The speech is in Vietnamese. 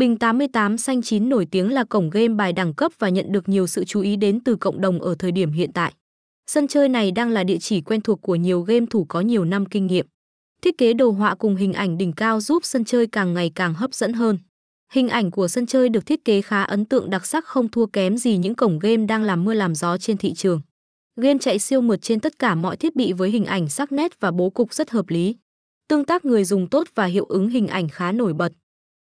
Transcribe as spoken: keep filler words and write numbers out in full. Bình tám mươi tám xanh chín nổi tiếng là cổng game bài đẳng cấp và nhận được nhiều sự chú ý đến từ cộng đồng ở thời điểm hiện tại. Sân chơi này đang là địa chỉ quen thuộc của nhiều game thủ có nhiều năm kinh nghiệm. Thiết kế đồ họa cùng hình ảnh đỉnh cao giúp sân chơi càng ngày càng hấp dẫn hơn. Hình ảnh của sân chơi được thiết kế khá ấn tượng, đặc sắc không thua kém gì những cổng game đang làm mưa làm gió trên thị trường. Game chạy siêu mượt trên tất cả mọi thiết bị với hình ảnh sắc nét và bố cục rất hợp lý. Tương tác người dùng tốt và hiệu ứng hình ảnh khá nổi bật.